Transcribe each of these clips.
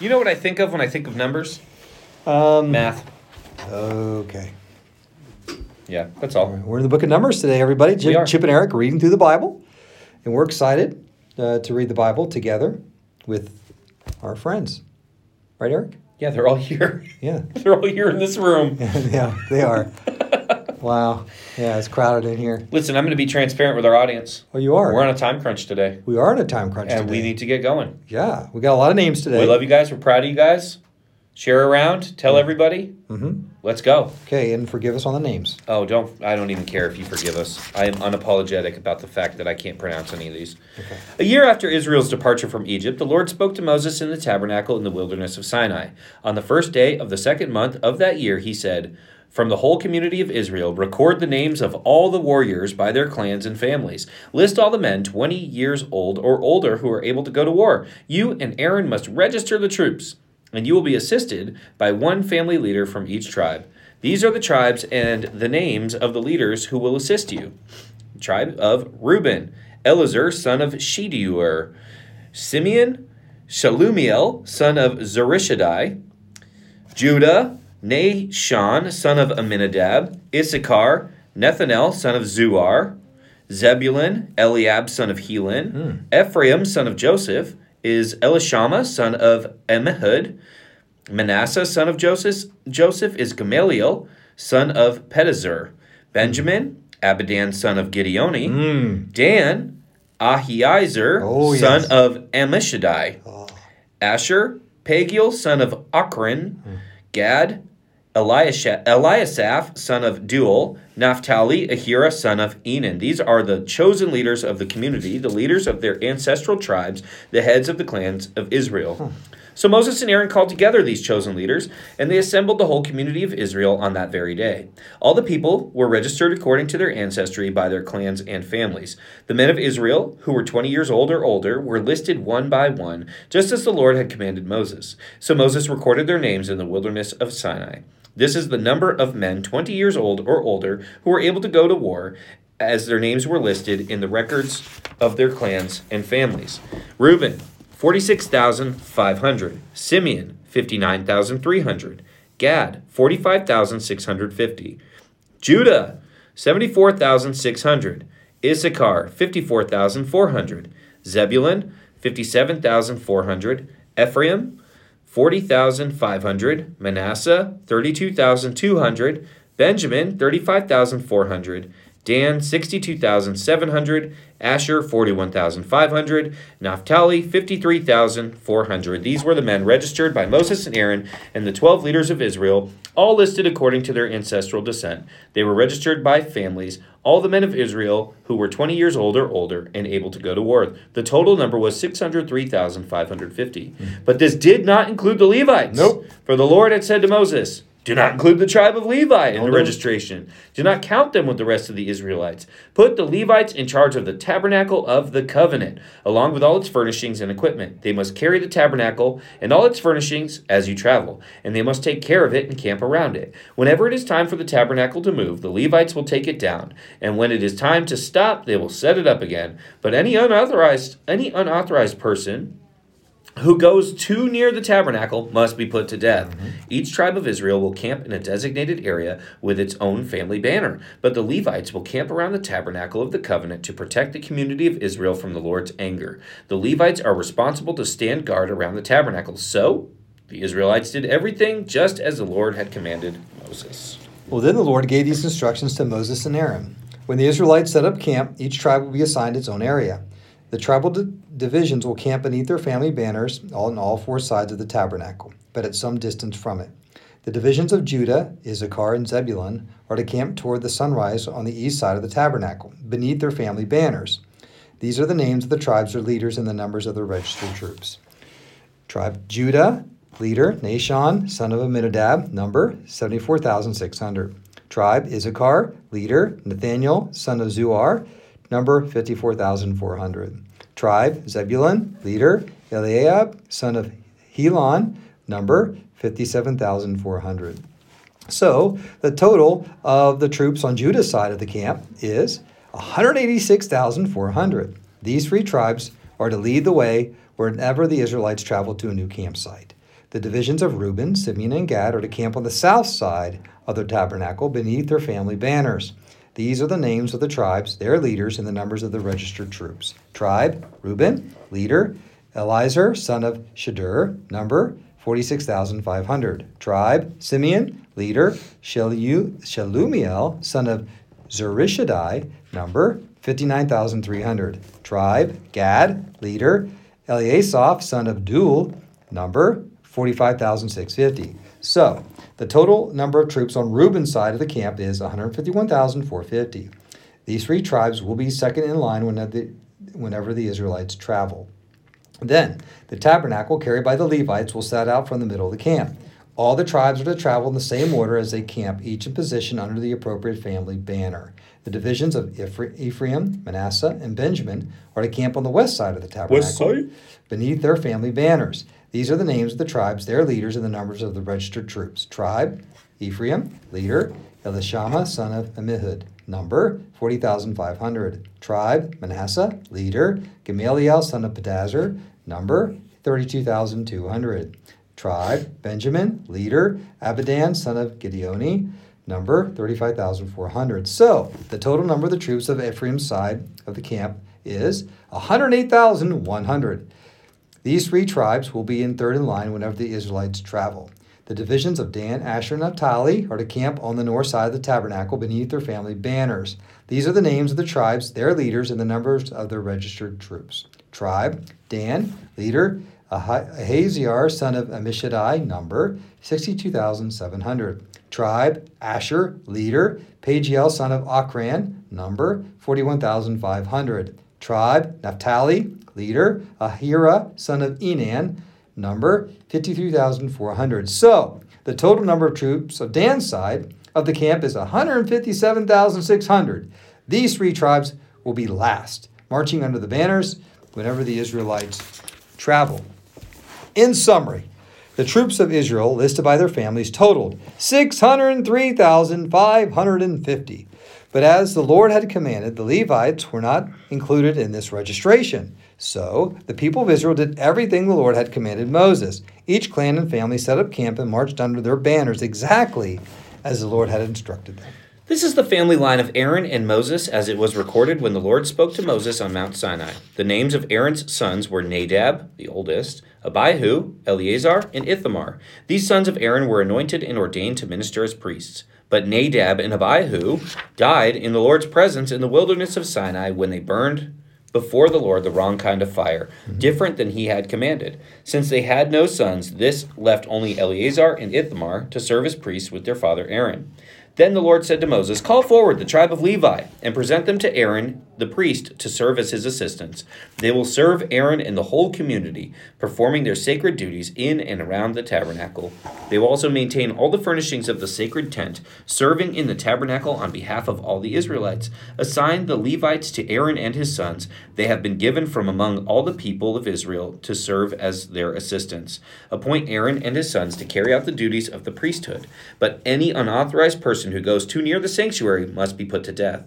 You know what I think of when I think of Numbers? Math. Okay. Yeah, that's all. We're in the book of Numbers today, everybody. Chip and Eric reading through the Bible. And we're excited to read the Bible together with our friends. Right, Eric? Yeah, they're all here. Yeah. They're all here in this room. Yeah, they are. Wow. Yeah, it's crowded in here. Listen, I'm going to be transparent with our audience. Well, you are. We're on a time crunch today. We are on a time crunch today. And we need to get going. Yeah. We got a lot of names today. We love you guys. We're proud of you guys. Share around. Tell everybody. Mm-hmm. Let's go. Okay, and forgive us on the names. Oh, I don't even care if you forgive us. I am unapologetic about the fact that I can't pronounce any of these. Okay. A year after Israel's departure from Egypt, the Lord spoke to Moses in the tabernacle in the wilderness of Sinai. On the first day of the second month of that year, he said, "From the whole community of Israel, record the names of all the warriors by their clans and families. List all the men 20 years old or older who are able to go to war. You and Aaron must register the troops, and you will be assisted by one family leader from each tribe. These are the tribes and the names of the leaders who will assist you. Tribe of Reuben, Elizur, son of Shedeur, Simeon, Shalumiel, son of Zerishadai, Judah, Nahshon, son of Amminadab, Issachar, Nethanel, son of Zuar, Zebulun, Eliab, son of Helon, Ephraim, son of Joseph, is Elishama, son of Ammihud, Manasseh, son of Joseph. Joseph is Gamaliel, son of Pedazur, Benjamin, Abidan, son of Gideoni, Dan, Ahiezer, son of Ammishaddai, Asher, Pagiel, son of Ocran, Gad, Eliasaph, son of Deuel, Naphtali, Ahira, son of Enan. These are the chosen leaders of the community, the leaders of their ancestral tribes, the heads of the clans of Israel." So Moses and Aaron called together these chosen leaders, and they assembled the whole community of Israel on that very day. All the people were registered according to their ancestry by their clans and families. The men of Israel, who were 20 years old or older, were listed one by one, just as the Lord had commanded Moses. So Moses recorded their names in the wilderness of Sinai. This is the number of men 20 years old or older who were able to go to war, as their names were listed in the records of their clans and families. Reuben, 46,500. Simeon, 59,300. Gad, 45,650. Judah, 74,600. Issachar, 54,400. Zebulun, 57,400. Ephraim, 40,500. Manasseh, 32,200. Benjamin, 35,400. Dan, 62,700, Asher, 41,500, Naphtali, 53,400. These were the men registered by Moses and Aaron and the 12 leaders of Israel, all listed according to their ancestral descent. They were registered by families, all the men of Israel who were 20 years old or older and able to go to war. The total number was 603,550. But this did not include the Levites. Nope. For the Lord had said to Moses, "Do not include the tribe of Levi in the registration. Do not count them with the rest of the Israelites. Put the Levites in charge of the tabernacle of the covenant, along with all its furnishings and equipment. They must carry the tabernacle and all its furnishings as you travel, and they must take care of it and camp around it. Whenever it is time for the tabernacle to move, the Levites will take it down, and when it is time to stop, they will set it up again. But any unauthorized person who goes too near the tabernacle must be put to death. Each tribe of Israel will camp in a designated area with its own family banner, but the Levites will camp around the tabernacle of the covenant to protect the community of Israel from the Lord's anger. The Levites are responsible to stand guard around the tabernacle." So the Israelites did everything just as the Lord had commanded Moses. Well, then the Lord gave these instructions to Moses and Aaron. "When the Israelites set up camp, each tribe will be assigned its own area. The tribal divisions will camp beneath their family banners on all four sides of the tabernacle, but at some distance from it. The divisions of Judah, Issachar, and Zebulun are to camp toward the sunrise on the east side of the tabernacle, beneath their family banners. These are the names of the tribes or leaders and the numbers of the registered troops. Tribe Judah, leader, Nahshon, son of Amminadab, number 74,600. Tribe Issachar, leader, Nethanel, son of Zuar, number 54,400. Tribe Zebulun, leader, Eliab, son of Helon, number 57,400. So the total of the troops on Judah's side of the camp is 186,400. These three tribes are to lead the way whenever the Israelites travel to a new campsite. The divisions of Reuben, Simeon, and Gad are to camp on the south side of the tabernacle beneath their family banners. These are the names of the tribes, their leaders, and the numbers of the registered troops. Tribe, Reuben, leader, Elizur, son of Shedeur, number 46,500. Tribe, Simeon, leader, Shalumiel, son of Zerishadai, number 59,300. Tribe, Gad, leader, Eliasaph, son of Deuel, number 45,650. So, the total number of troops on Reuben's side of the camp is 151,450. These three tribes will be second in line whenever the Israelites travel. Then, the tabernacle carried by the Levites will set out from the middle of the camp. All the tribes are to travel in the same order as they camp, each in position under the appropriate family banner. The divisions of Ephraim, Manasseh, and Benjamin are to camp on the west side of the tabernacle, beneath their family banners. These are the names of the tribes, their leaders, and the numbers of the registered troops. Tribe, Ephraim, leader, Elishama, son of Ammihud, number 40,500. Tribe, Manasseh, leader, Gamaliel, son of Pedazur, number 32,200. Tribe, Benjamin, leader, Abidan, son of Gideoni, number 35,400. So, the total number of the troops of Ephraim's side of the camp is 108,100. These three tribes will be in third in line whenever the Israelites travel. The divisions of Dan, Asher, and Naphtali are to camp on the north side of the tabernacle beneath their family banners. These are the names of the tribes, their leaders, and the numbers of their registered troops. Tribe, Dan, leader, Ahiezer, son of Ammishaddai, number 62,700. Tribe, Asher, leader, Pagiel, son of Ocran, number 41,500. Tribe, Naphtali, leader, Ahira, son of Enan, number 53,400. So, the total number of troops of Dan's side of the camp is 157,600. These three tribes will be last, marching under the banners whenever the Israelites travel. In summary, the troops of Israel listed by their families totaled 603,550. But as the Lord had commanded, the Levites were not included in this registration. So the people of Israel did everything the Lord had commanded Moses. Each clan and family set up camp and marched under their banners exactly as the Lord had instructed them. This is the family line of Aaron and Moses as it was recorded when the Lord spoke to Moses on Mount Sinai. The names of Aaron's sons were Nadab, the oldest, Abihu, Eleazar, and Ithamar. These sons of Aaron were anointed and ordained to minister as priests. But Nadab and Abihu died in the Lord's presence in the wilderness of Sinai when they burned before the Lord the wrong kind of fire, different than he had commanded. Since they had no sons, this left only Eleazar and Ithamar to serve as priests with their father Aaron. Then the Lord said to Moses, "Call forward the tribe of Levi and present them to Aaron, the priest, to serve as his assistants. They will serve Aaron and the whole community, performing their sacred duties in and around the tabernacle. They will also maintain all the furnishings of the sacred tent, serving in the tabernacle on behalf of all the Israelites. Assign the Levites to Aaron and his sons. They have been given from among all the people of Israel to serve as their assistants. Appoint Aaron and his sons to carry out the duties of the priesthood. But any unauthorized person who goes too near the sanctuary must be put to death."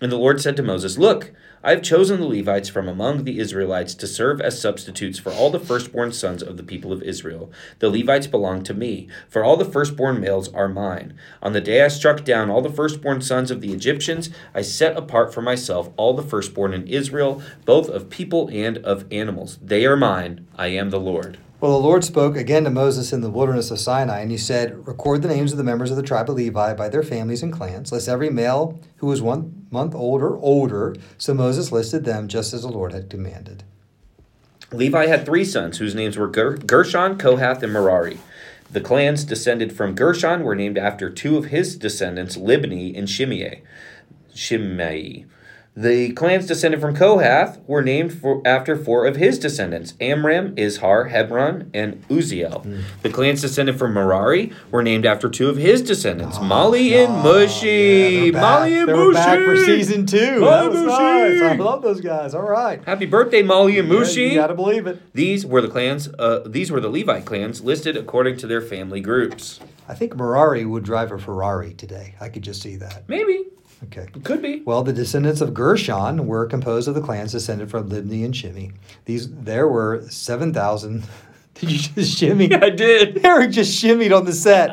And the Lord said to Moses, "Look, I have chosen the Levites from among the Israelites to serve as substitutes for all the firstborn sons of the people of Israel. The Levites belong to me, for all the firstborn males are mine. On the day I struck down all the firstborn sons of the Egyptians, I set apart for myself all the firstborn in Israel, both of people and of animals. They are mine. I am the Lord." Well, the Lord spoke again to Moses in the wilderness of Sinai, and he said, "Record the names of the members of the tribe of Levi by their families and clans. List every male who was 1 month old or older." So Moses listed them just as the Lord had commanded. Levi had three sons, whose names were Gershon, Kohath, and Merari. The clans descended from Gershon were named after two of his descendants, Libni and Shimei. The clans descended from Kohath were named after four of his descendants, Amram, Izhar, Hebron, and Uzziel. The clans descended from Merari were named after two of his descendants, and Mushi. Yeah, Molly and Mushi. We're back for season two. Nice. I love those guys. All right. Happy birthday, Molly and Mushi. You got to believe it. These were the Levite clans listed according to their family groups. I think Merari would drive a Ferrari today. I could just see that. Maybe. Okay. It could be. Well, the descendants of Gershon were composed of the clans descended from Libni and Shimei. There were 7,000 Did you just shimmy? I did. Eric just shimmied on the set.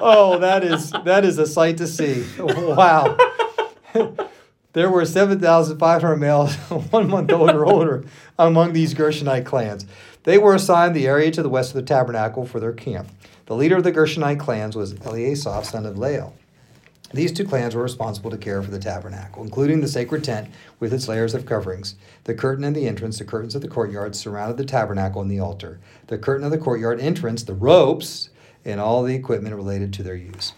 Oh, that is a sight to see. Wow. There were 7,500 males 1 month old or older among these Gershonite clans. They were assigned the area to the west of the tabernacle for their camp. The leader of the Gershonite clans was Eliasaph, son of Lael. These two clans were responsible to care for the tabernacle, including the sacred tent with its layers of coverings, the curtain and the entrance. The curtains of the courtyard surrounded the tabernacle and the altar. The curtain of the courtyard entrance, the ropes, and all the equipment related to their use.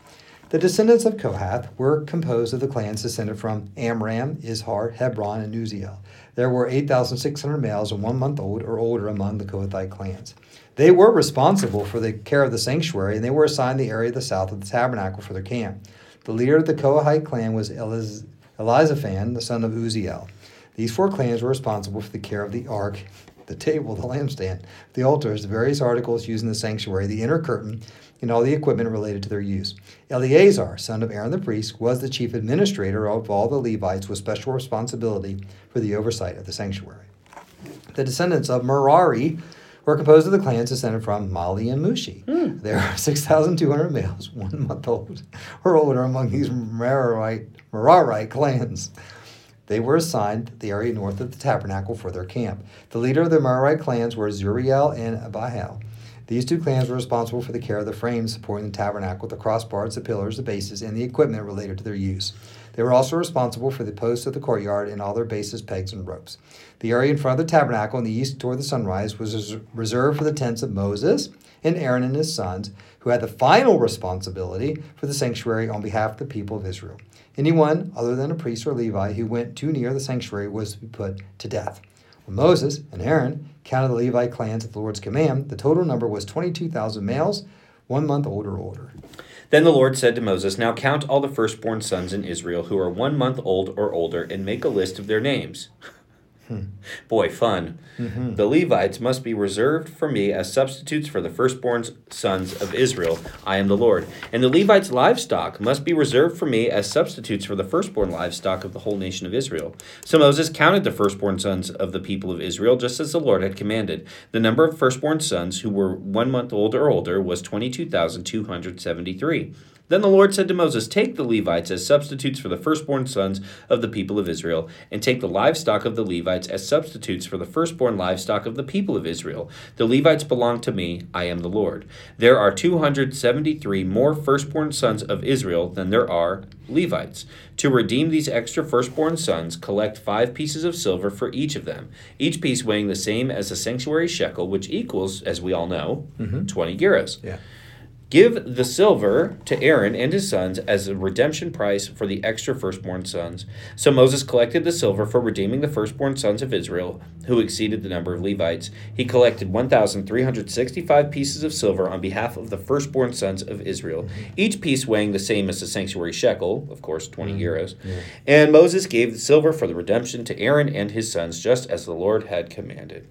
The descendants of Kohath were composed of the clans descended from Amram, Izhar, Hebron, and Uzziel. There were 8,600 males 1 month old or older among the Kohathite clans. They were responsible for the care of the sanctuary, and they were assigned the area to the south of the tabernacle for their camp. The leader of the Kohathite clan was Elizaphan, the son of Uzziel. These four clans were responsible for the care of the ark, the table, the lampstand, the altars, the various articles used in the sanctuary, the inner curtain, and all the equipment related to their use. Eleazar, son of Aaron the priest, was the chief administrator of all the Levites with special responsibility for the oversight of the sanctuary. The descendants of Merari were composed of the clans descended from Mali and Mushi. There are 6,200 males 1 month old or older among these Merari clans. They were assigned the area north of the tabernacle for their camp. The leader of the Merari clans were Zuriel and Abihail. These two clans were responsible for the care of the frames supporting the tabernacle, the crossbars, the pillars, the bases, and the equipment related to their use. They were also responsible for the posts of the courtyard and all their bases, pegs, and ropes. The area in front of the tabernacle in the east toward the sunrise was reserved for the tents of Moses and Aaron and his sons, who had the final responsibility for the sanctuary on behalf of the people of Israel. Anyone other than a priest or Levi who went too near the sanctuary was to be put to death. When Moses and Aaron counted the Levite clans at the Lord's command, the total number was 22,000 males, 1 month old or older. Then the Lord said to Moses, "Now count all the firstborn sons in Israel who are 1 month old or older, and make a list of their names." Boy, fun. Mm-hmm. "The Levites must be reserved for me as substitutes for the firstborn sons of Israel. I am the Lord. And the Levites' livestock must be reserved for me as substitutes for the firstborn livestock of the whole nation of Israel." So Moses counted the firstborn sons of the people of Israel, just as the Lord had commanded. The number of firstborn sons who were 1 month old or older was 22,273. Then the Lord said to Moses, "Take the Levites as substitutes for the firstborn sons of the people of Israel, and take the livestock of the Levites as substitutes for the firstborn livestock of the people of Israel. The Levites belong to me. I am the Lord." There are 273 more firstborn sons of Israel than there are Levites. To redeem these extra firstborn sons, collect 5 pieces of silver for each of them, each piece weighing the same as the sanctuary shekel, which equals, as we all know, 20 gerahs. Yeah. Give the silver to Aaron and his sons as a redemption price for the extra firstborn sons. So Moses collected the silver for redeeming the firstborn sons of Israel, who exceeded the number of Levites. He collected 1,365 pieces of silver on behalf of the firstborn sons of Israel, each piece weighing the same as the sanctuary shekel, of course, 20 gerahs. Yeah. And Moses gave the silver for the redemption to Aaron and his sons, just as the Lord had commanded.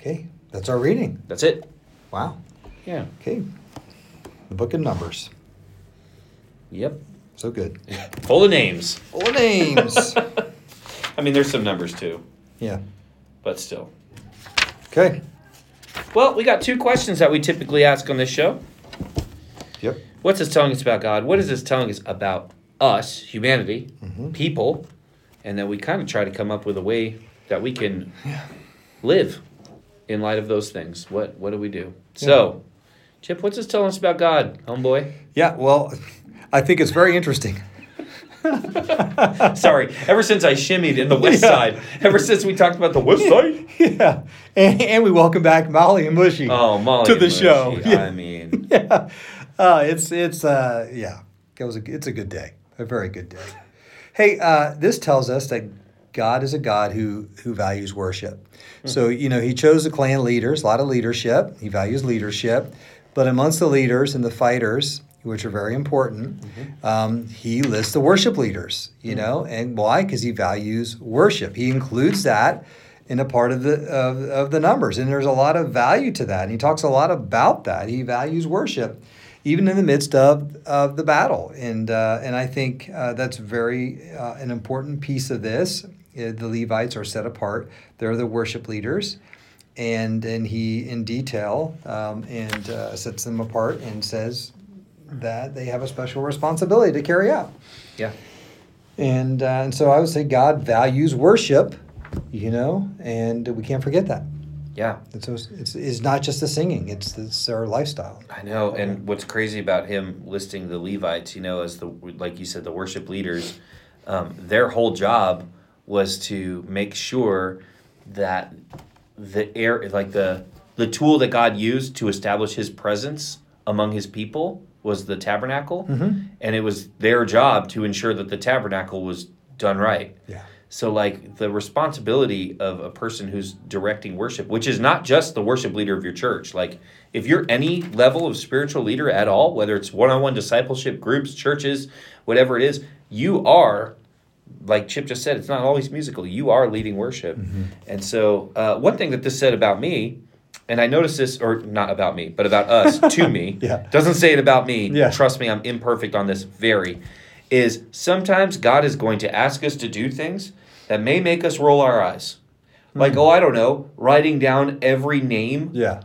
Okay, that's our reading. That's it. Wow. Yeah. Okay. The book of Numbers. Yep. So good. Full of names. Full of names. I mean, there's some numbers too. Yeah. But still. Okay. Well, we got 2 questions that we typically ask on this show. Yep. What's this telling us about God? What is this telling us about us, humanity, people? And then we kind of try to come up with a way that we can live in light of those things. What do we do? Yeah. So, Chip, what's this telling us about God, homeboy? Yeah, well, I think it's very interesting. Sorry, ever since I shimmied in the west side, ever since we talked about the west side. Yeah, and we welcome back Molly and Mushy to the show. Yeah. I mean. Yeah, it's a good day, a very good day. Hey, this tells us that God is a God who values worship. So, he chose the clan leaders, a lot of leadership. He values leadership. But amongst the leaders and the fighters, which are very important, he lists the worship leaders, and why? Because he values worship. He includes that in a part of the numbers, and there's a lot of value to that, and he talks a lot about that. He values worship, even in the midst of the battle. And I think that's very an important piece of this. The Levites are set apart. They're the worship leaders. And then he, in detail, sets them apart and says that they have a special responsibility to carry out. Yeah. And so I would say God values worship, and we can't forget that. Yeah. And so it's not just the singing, it's our lifestyle. I know. And what's crazy about him listing the Levites, as like you said, the worship leaders, their whole job was to make sure that the tool that God used to establish his presence among his people was the tabernacle, and it was their job to ensure that the tabernacle was done right. Yeah. So, the responsibility of a person who's directing worship, which is not just the worship leader of your church. If you're any level of spiritual leader at all, whether it's one-on-one discipleship groups, churches, whatever it is, you are, like Chip just said, it's not always musical. You are leading worship. Mm-hmm. And so one thing that this said about me, and I noticed this, or not about me, but about us, to me, yeah. Doesn't say it about me. Yeah. Trust me, I'm imperfect on this very, is sometimes God is going to ask us to do things that may make us roll our eyes. I don't know, writing down every name. Yeah.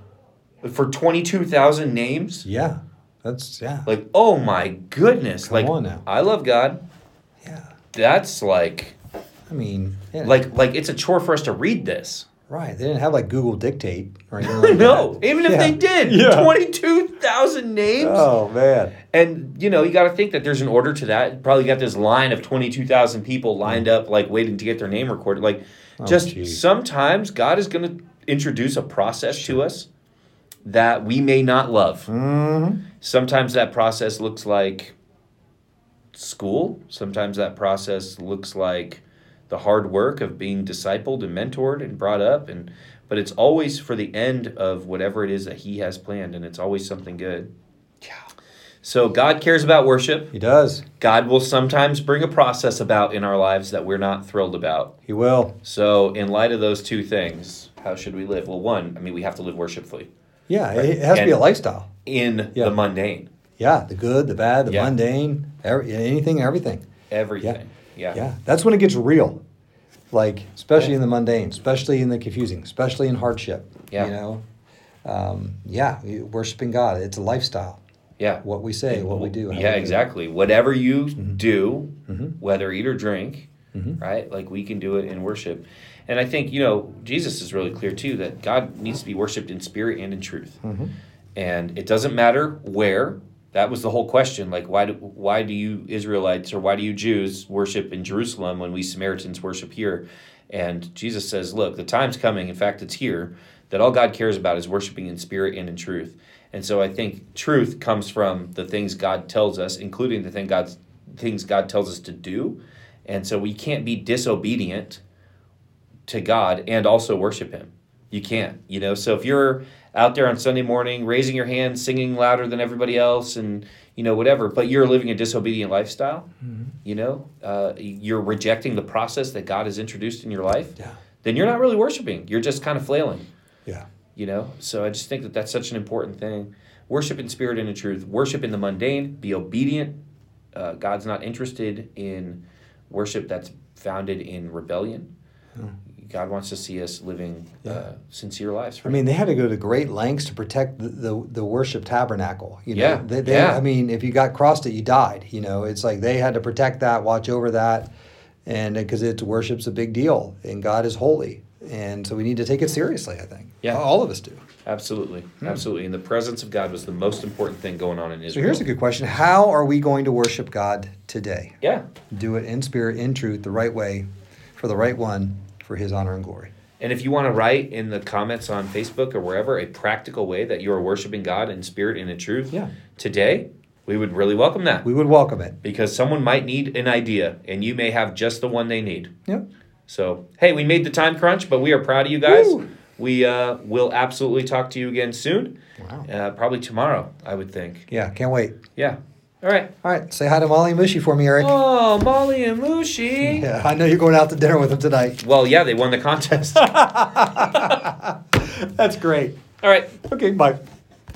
For 22,000 names. Yeah. That's, yeah. Oh my goodness. Come on now. I love God. Yeah. That's yeah. It's a chore for us to read this. Right. They didn't have Google Dictate or anything like No, that. Even if they did, 22,000 names. Oh, man. And, you got to think that there's an order to that. You probably got this line of 22,000 people lined up, waiting to get their name recorded. Sometimes God is going to introduce a process to us that we may not love. Mm-hmm. Sometimes that process looks like school. Sometimes that process looks like the hard work of being discipled and mentored and brought up, but it's always for the end of whatever it is that he has planned, and it's always something good. Yeah. So God cares about worship. He does. God will sometimes bring a process about in our lives that we're not thrilled about. He will. So in light of those two things, how should we live? Well, one, we have to live worshipfully. Yeah, right? It has to be a lifestyle. In the mundane. Yeah, the good, the bad, the mundane, everything. Everything. Yeah. Yeah, that's when it gets real, especially in the mundane, especially in the confusing, especially in hardship, worshiping God, it's a lifestyle. Yeah. What we say, what we do. Yeah, exactly. Whatever you do, whether eat or drink, right, we can do it in worship. And I think, Jesus is really clear, too, that God needs to be worshiped in spirit and in truth. Mm-hmm. And it doesn't matter where. That was the whole question. Why do you Israelites or why do you Jews worship in Jerusalem when we Samaritans worship here? And Jesus says, look, the time's coming. In fact, it's here that all God cares about is worshiping in spirit and in truth. And so I think truth comes from the things God tells us, including the things God tells us to do. And so we can't be disobedient to God and also worship him. You can't, So if you're out there on Sunday morning, raising your hand, singing louder than everybody else, and whatever. But you're living a disobedient lifestyle. Mm-hmm. You're rejecting the process that God has introduced in your life. Yeah. Then you're not really worshiping. You're just kind of flailing. Yeah. So I just think that that's such an important thing. Worship in spirit and in truth. Worship in the mundane. Be obedient. God's not interested in worship that's founded in rebellion. Mm. God wants to see us living sincere lives. Right? They had to go to great lengths to protect the worship tabernacle. If you got crossed it, you died. It's they had to protect that, watch over that, and because worship's a big deal, and God is holy, and so we need to take it seriously. I think. Yeah, all of us do. Absolutely, absolutely. And the presence of God was the most important thing going on in Israel. So here's a good question: how are we going to worship God today? Yeah, do it in spirit, in truth, the right way, for the right one. For his honor and glory. And if you want to write in the comments on Facebook or wherever a practical way that you are worshiping God in spirit and in truth today, we would really welcome that. We would welcome it. Because someone might need an idea, and you may have just the one they need. Yeah. So, hey, we made the time crunch, but we are proud of you guys. Woo! We will absolutely talk to you again soon. Wow. Probably tomorrow, I would think. Yeah, can't wait. Yeah. All right. Say hi to Molly and Mushi for me, Eric. Oh, Molly and Mushi. Yeah, I know you're going out to dinner with them tonight. Well, yeah, they won the contest. That's great. All right. Okay, bye.